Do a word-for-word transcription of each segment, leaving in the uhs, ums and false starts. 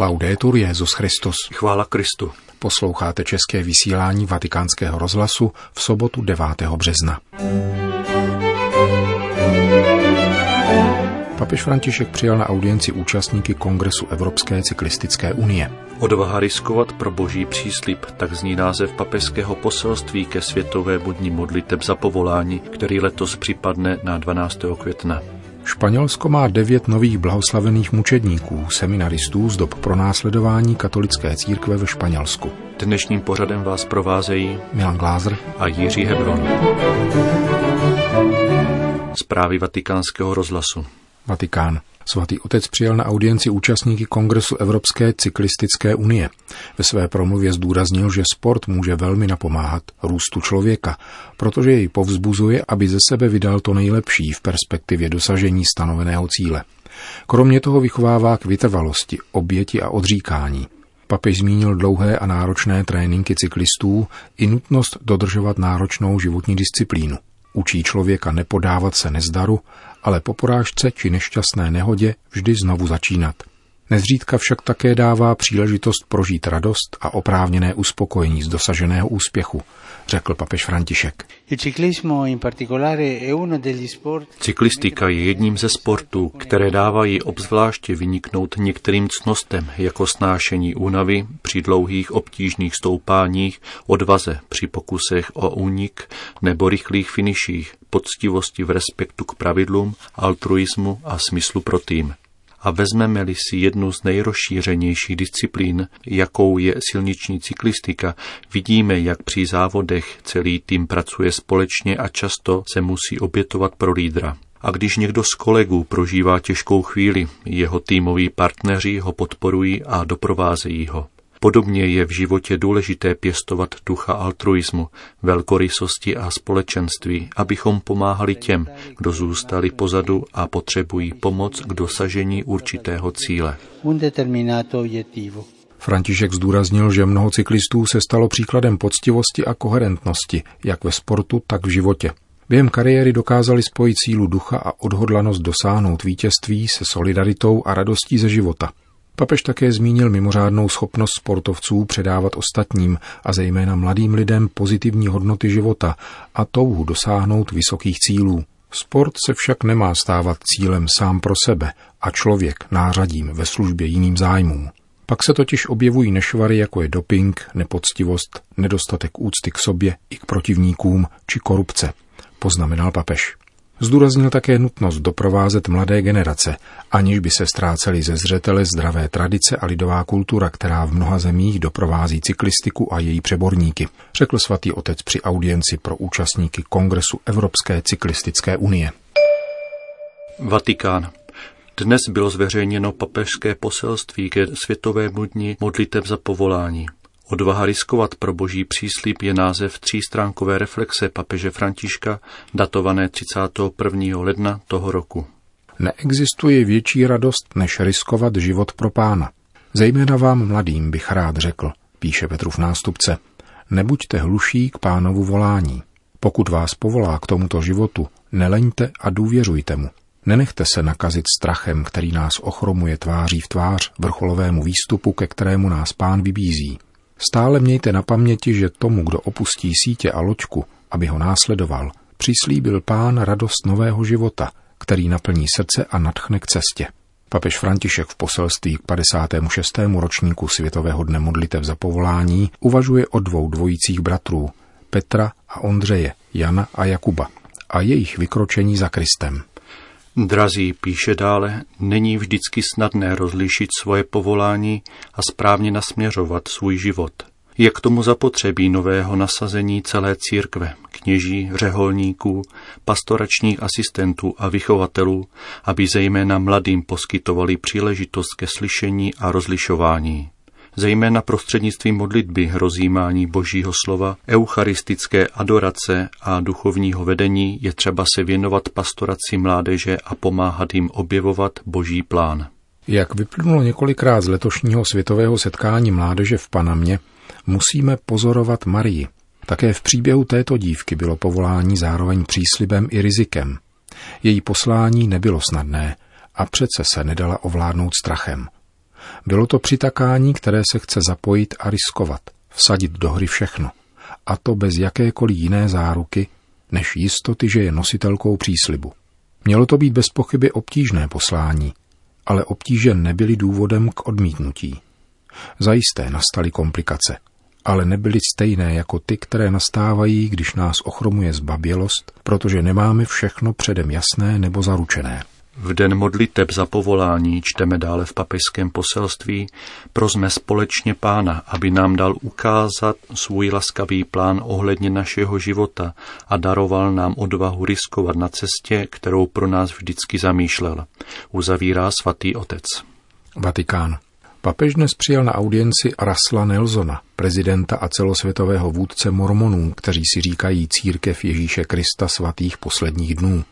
Laudetur Jesus Christus. Chvála Kristu. Posloucháte české vysílání Vatikánského rozhlasu v sobotu devátého března. Papež František přijal na audienci účastníky Kongresu Evropské cyklistické unie. Odvaha riskovat pro boží příslib, tak zní název papežského poselství ke Světovému dni modliteb za povolání, který letos připadne na dvanáctého května. Španělsko má devět nových blahoslavených mučedníků, seminaristů z dob pronásledování katolické církve ve Španělsku. Dnešním pořadem vás provázejí Milan Glázer a Jiří Hebron. Zprávy Vatikánského rozhlasu. Vatikán. Svatý otec přijal na audienci účastníky Kongresu Evropské cyklistické unie. Ve své promluvě zdůraznil, že sport může velmi napomáhat růstu člověka, protože jej povzbuzuje, aby ze sebe vydal to nejlepší v perspektivě dosažení stanoveného cíle. Kromě toho vychovává k vytrvalosti, oběti a odříkání. Papež zmínil dlouhé a náročné tréninky cyklistů i nutnost dodržovat náročnou životní disciplínu. Učí člověka nepodávat se nezdaru, ale po porážce či nešťastné nehodě vždy znovu začínat. Nezřídka však také dává příležitost prožít radost a oprávněné uspokojení z dosaženého úspěchu, řekl papež František. Cyklistika je jedním ze sportů, které dávají obzvláště vyniknout některým ctnostem, jako snášení únavy při dlouhých obtížných stoupáních, odvaze při pokusech o únik nebo rychlých finiších, poctivosti v respektu k pravidlům, altruismu a smyslu pro tým. A vezmeme-li si jednu z nejrozšířenějších disciplín, jakou je silniční cyklistika, vidíme, jak při závodech celý tým pracuje společně a často se musí obětovat pro lídra. A když někdo z kolegů prožívá těžkou chvíli, jeho týmoví partneři ho podporují a doprovázejí ho. Podobně je v životě důležité pěstovat ducha altruismu, velkorysosti a společenství, abychom pomáhali těm, kdo zůstali pozadu a potřebují pomoc k dosažení určitého cíle. František zdůraznil, že mnoho cyklistů se stalo příkladem poctivosti a koherentnosti, jak ve sportu, tak v životě. Během kariéry dokázali spojit sílu ducha a odhodlanost dosáhnout vítězství se solidaritou a radostí ze života. Papež také zmínil mimořádnou schopnost sportovců předávat ostatním a zejména mladým lidem pozitivní hodnoty života a touhu dosáhnout vysokých cílů. Sport se však nemá stávat cílem sám pro sebe a člověk nářadím ve službě jiným zájmům. Pak se totiž objevují nešvary, jako je doping, nepoctivost, nedostatek úcty k sobě i k protivníkům či korupce, poznamenal papež. Zdůraznil také nutnost doprovázet mladé generace, aniž by se ztrácely ze zřetele zdravé tradice a lidová kultura, která v mnoha zemích doprovází cyklistiku a její přeborníky, řekl svatý otec při audienci pro účastníky Kongresu Evropské cyklistické unie. Vatikán. Dnes bylo zveřejněno papežské poselství ke Světovému dni modlitev za povolání. Odvaha riskovat pro boží příslib je název třístránkové reflexe papeže Františka, datované třicátého prvního ledna toho roku. Neexistuje větší radost, než riskovat život pro Pána. Zejména vám mladým bych rád řekl, píše Petrův nástupce, nebuďte hluší k Pánovu volání. Pokud vás povolá k tomuto životu, neleňte a důvěřujte mu. Nenechte se nakazit strachem, který nás ochromuje tváří v tvář vrcholovému výstupu, ke kterému nás Pán vybízí. Stále mějte na paměti, že tomu, kdo opustí sítě a loďku, aby ho následoval, přislíbil Pán radost nového života, který naplní srdce a nadchne k cestě. Papež František v poselství k padesátému šestému ročníku Světového dne modlitev za povolání uvažuje o dvou dvojicích bratrů, Petra a Ondřeje, Jana a Jakuba, a jejich vykročení za Kristem. Drazí, píše dále, není vždycky snadné rozlišit svoje povolání a správně nasměřovat svůj život. Je k tomu zapotřebí nového nasazení celé církve, kněží, řeholníků, pastoračních asistentů a vychovatelů, aby zejména mladým poskytovali příležitost ke slyšení a rozlišování. Zejména prostřednictvím modlitby, rozjímání božího slova, eucharistické adorace a duchovního vedení je třeba se věnovat pastoraci mládeže a pomáhat jim objevovat boží plán. Jak vyplynulo několikrát z letošního světového setkání mládeže v Panamě, musíme pozorovat Marii. Také v příběhu této dívky bylo povolání zároveň příslibem i rizikem. Její poslání nebylo snadné a přece se nedala ovládnout strachem. Bylo to přitakání, které se chce zapojit a riskovat, vsadit do hry všechno, a to bez jakékoliv jiné záruky, než jistoty, že je nositelkou příslibu. Mělo to být bez pochyby obtížné poslání, ale obtíže nebyly důvodem k odmítnutí. Zajisté nastaly komplikace, ale nebyly stejné jako ty, které nastávají, když nás ochromuje zbabělost, protože nemáme všechno předem jasné nebo zaručené. V den modliteb za povolání čteme dále v papežském poselství: prosme společně Pána, aby nám dal ukázat svůj laskavý plán ohledně našeho života a daroval nám odvahu riskovat na cestě, kterou pro nás vždycky zamýšlel. Uzavírá svatý otec. Vatikán. Papež dnes přijal na audienci Russella Nelsona, prezidenta a celosvětového vůdce mormonů, kteří si říkají Církev Ježíše Krista svatých posledních dnů.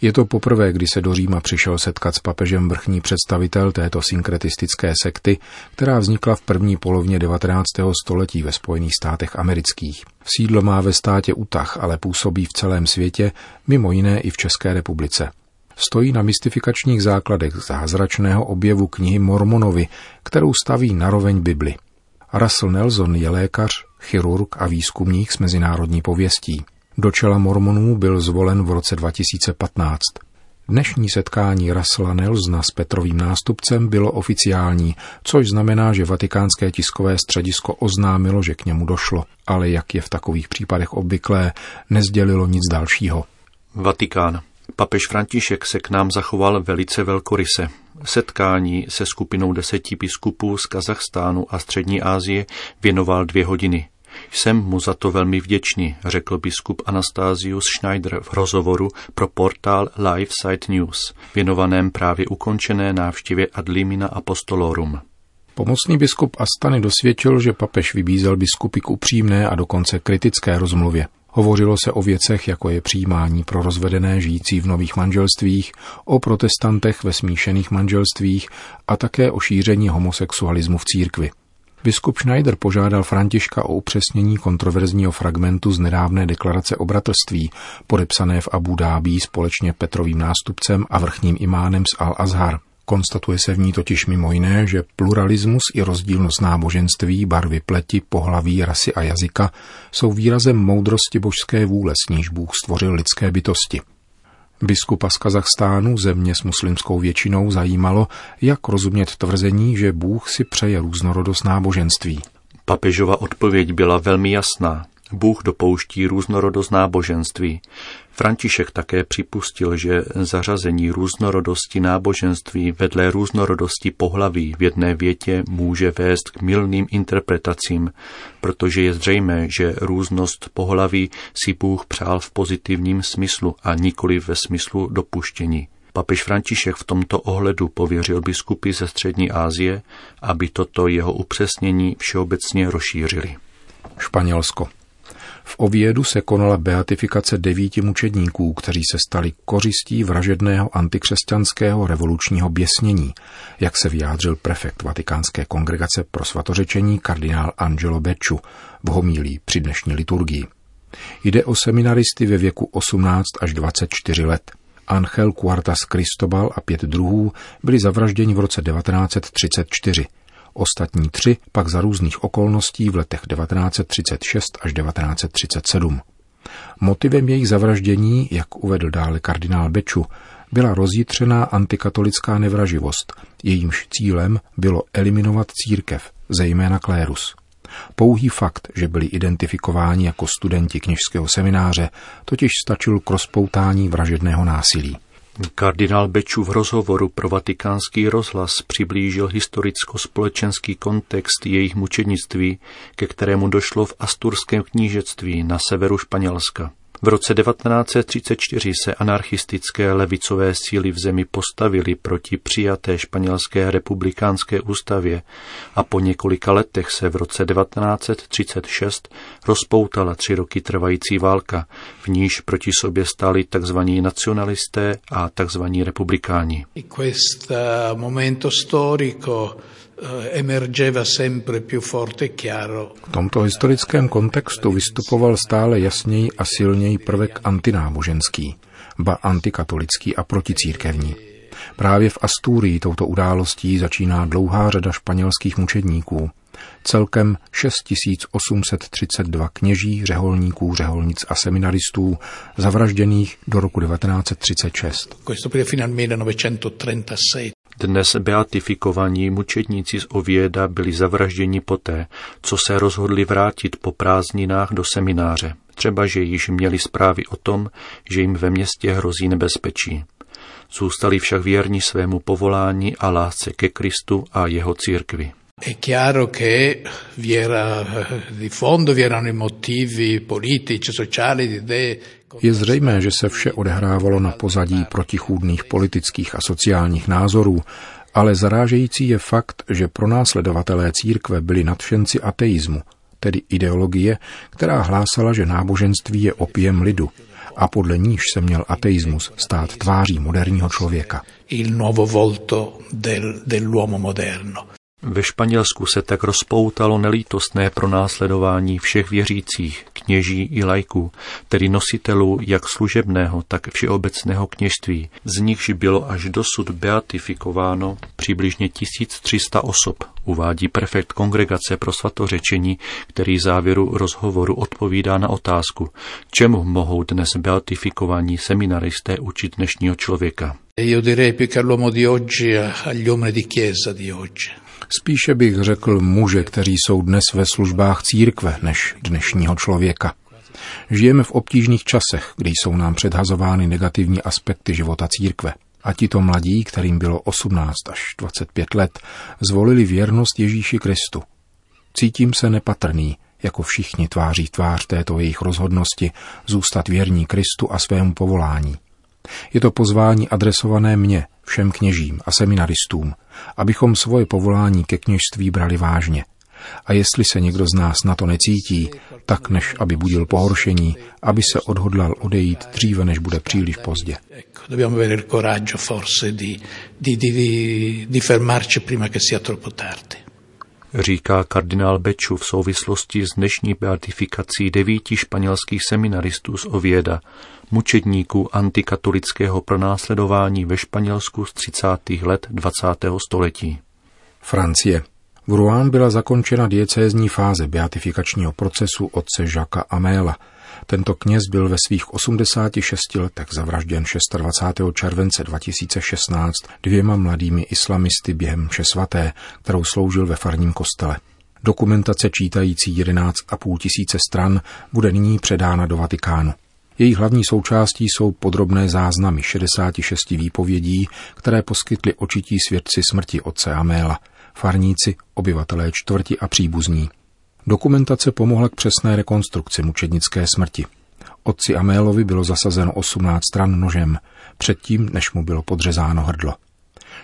Je to poprvé, kdy se do Říma přišel setkat s papežem vrchní představitel této synkretistické sekty, která vznikla v první polovině devatenáctého století ve Spojených státech amerických. Sídlo má ve státě Utah, ale působí v celém světě, mimo jiné i v České republice. Stojí na mystifikačních základech zázračného objevu knihy Mormonovi, kterou staví na roveň Bibli. Russell Nelson je lékař, chirurg a výzkumník s mezinárodní pověstí. Do čela mormonů byl zvolen v roce dva tisíce patnáct. Dnešní setkání Russella Nelsona s Petrovým nástupcem bylo oficiální, což znamená, že vatikánské tiskové středisko oznámilo, že k němu došlo, ale jak je v takových případech obvyklé, nezdělilo nic dalšího. Vatikán. Papež František se k nám zachoval velice velkoryse. Setkání se skupinou deseti biskupů z Kazachstánu a Střední Asie věnoval dvě hodiny. Jsem mu za to velmi vděčný, řekl biskup Anastázius Schneider v rozhovoru pro portál LifeSite News, věnovaném právě ukončené návštěvě ad limina apostolorum. Pomocný biskup Astany dosvědčil, že papež vybízel biskupy k upřímné a dokonce kritické rozmluvě. Hovořilo se o věcech, jako je přijímání pro rozvedené žijící v nových manželstvích, o protestantech ve smíšených manželstvích a také o šíření homosexualismu v církvi. Biskup Schneider požádal Františka o upřesnění kontroverzního fragmentu z nedávné deklarace o bratrství, podepsané v Abu Dhabí společně Petrovým nástupcem a vrchním imánem z Al-Azhar. Konstatuje se v ní totiž mimo jiné, že pluralismus i rozdílnost náboženství, barvy pleti, pohlaví, rasy a jazyka jsou výrazem moudrosti božské vůle, s níž Bůh stvořil lidské bytosti. Biskupa z Kazachstánu, země s muslimskou většinou, zajímalo, jak rozumět tvrzení, že Bůh si přeje různorodost náboženství. Papežova odpověď byla velmi jasná. Bůh dopouští různorodost náboženství. František také připustil, že zařazení různorodosti náboženství vedle různorodosti pohlaví v jedné větě může vést k mylným interpretacím, protože je zřejmé, že různost pohlaví si Bůh přál v pozitivním smyslu a nikoli ve smyslu dopuštění. Papež František v tomto ohledu pověřil biskupy ze Střední Asie, aby toto jeho upřesnění všeobecně rozšířili. Španělsko. V Ovědu se konala beatifikace devíti mučedníků, kteří se stali kořistí vražedného antikřesťanského revolučního běsnění, jak se vyjádřil prefekt Vatikánské kongregace pro svatořečení kardinál Angelo Becciu v homílii při dnešní liturgii. Jde o seminaristy ve věku osmnáct až dvacet čtyři let. Anhel Quartas Cristobal a pět druhů byli zavražděni v roce devatenáct set třicet čtyři. Ostatní tři pak za různých okolností v letech devatenáct set třicet šest až devatenáct set třicet sedm. Motivem jejich zavraždění, jak uvedl dále kardinál Becciu, byla rozjitřená antikatolická nevraživost, jejímž cílem bylo eliminovat církev, zejména klérus. Pouhý fakt, že byli identifikováni jako studenti kněžského semináře, totiž stačil k rozpoutání vražedného násilí. Kardinál Becciu v rozhovoru pro Vatikánský rozhlas přiblížil historicko-společenský kontext jejich mučednictví, ke kterému došlo v Asturském knížectví na severu Španělska. V roce devatenáct set třicet čtyři se anarchistické levicové síly v zemi postavily proti přijaté španělské republikánské ústavě a po několika letech se v roce devatenáct set třicet šest rozpoutala tři roky trvající válka, v níž proti sobě stáli tzv. Nacionalisté a tzv. Republikáni. V tomto historickém kontextu vystupoval stále jasněji a silněji prvek antináboženský, ba antikatolický a proticírkevní. Právě v Asturii touto událostí začíná dlouhá řada španělských mučedníků. Celkem šest tisíc osm set třicet dva kněží, řeholníků, řeholnic a seminaristů zavražděných do roku devatenáct set třicet šest. Dnes beatifikovaní mučedníci z Ověda byli zavražděni poté, co se rozhodli vrátit po prázdninách do semináře, třeba že již měli zprávy o tom, že jim ve městě hrozí nebezpečí. Zůstali však věrni svému povolání a lásce ke Kristu a jeho církvi. Je zřejmé, že se vše odehrávalo na pozadí protichůdných politických a sociálních názorů, ale zarážející je fakt, že pronásledovatelé církve byli nadšenci ateismu, tedy ideologie, která hlásala, že náboženství je opiem lidu a podle níž se měl ateismus stát tváří moderního člověka. Il nuovo volto del, dell'uomo moderno. Ve Španělsku se tak rozpoutalo nelítostné pronásledování všech věřících, kněží i laiků, tedy nositelů jak služebného, tak všeobecného kněžství, z nichž bylo až dosud beatifikováno přibližně tisíc tři sta osob, uvádí prefekt Kongregace pro svatořečení, který závěru rozhovoru odpovídá na otázku, čemu mohou dnes beatifikovaní seminaristé učit dnešního člověka. Spíše bych řekl muže, kteří jsou dnes ve službách církve, než dnešního člověka. Žijeme v obtížných časech, kdy jsou nám předhazovány negativní aspekty života církve. A tito mladí, kterým bylo osmnáct až dvacet pět let, zvolili věrnost Ježíši Kristu. Cítím se nepatrný, jako všichni tváří tvář této jejich rozhodnosti zůstat věrní Kristu a svému povolání. Je to pozvání adresované mně, všem kněžím a seminaristům, abychom svoje povolání ke kněžství brali vážně. A jestli se někdo z nás na to necítí, tak než aby budil pohoršení, aby se odhodlal odejít dříve, než bude příliš pozdě. Říká kardinál Becciu v souvislosti s dnešní beatifikací devíti španělských seminaristů z Ověda, mučedníků antikatolického pronásledování ve Španělsku z třicátých let dvacátého století. Francie. V Rouen byla zakončena diecézní fáze beatifikačního procesu otce Jacquesa Hamela. Tento kněz byl ve svých osmdesáti šesti letech zavražděn dvacátého šestého července dva tisíce šestnáct dvěma mladými islamisty během mše svaté, kterou sloužil ve farním kostele. Dokumentace čítající jedenáct a půl tisíce stran bude nyní předána do Vatikánu. Její hlavní součástí jsou podrobné záznamy šedesáti šesti výpovědí, které poskytly očití svědci smrti otce Hamela, farníci, obyvatelé čtvrti a příbuzní. Dokumentace pomohla k přesné rekonstrukci mučednické smrti. Otci Hamelovi bylo zasazeno osmnáct ran nožem, předtím, než mu bylo podřezáno hrdlo.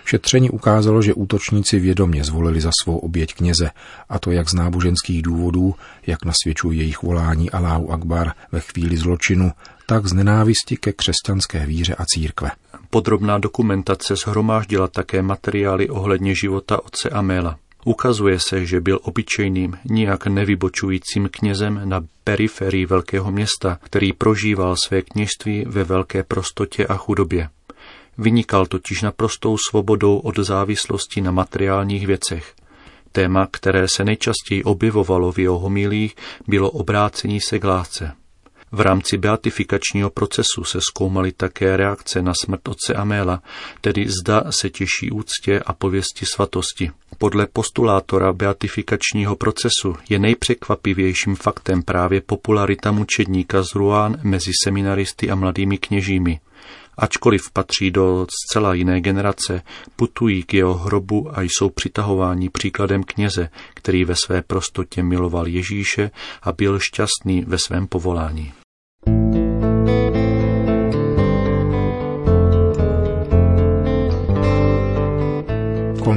Šetření ukázalo, že útočníci vědomě zvolili za svou oběť kněze, a to jak z náboženských důvodů, jak nasvědčují jejich volání Allahu Akbar ve chvíli zločinu, tak z nenávisti ke křesťanské víře a církve. Podrobná dokumentace shromáždila také materiály ohledně života otce Hamela. Ukazuje se, že byl obyčejným, nijak nevybočujícím knězem na periferii velkého města, který prožíval své kněžství ve velké prostotě a chudobě. Vynikal totiž naprostou svobodou od závislosti na materiálních věcech. Téma, které se nejčastěji objevovalo v jeho homilích, bylo obrácení se k lásce. V rámci beatifikačního procesu se zkoumaly také reakce na smrt otce Hamela, tedy zda se těší úctě a pověsti svatosti. Podle postulátora beatifikačního procesu je nejpřekvapivějším faktem právě popularita mučedníka z Rouen mezi seminaristy a mladými kněžími. Ačkoliv patří do zcela jiné generace, putují k jeho hrobu a jsou přitahováni příkladem kněze, který ve své prostotě miloval Ježíše a byl šťastný ve svém povolání.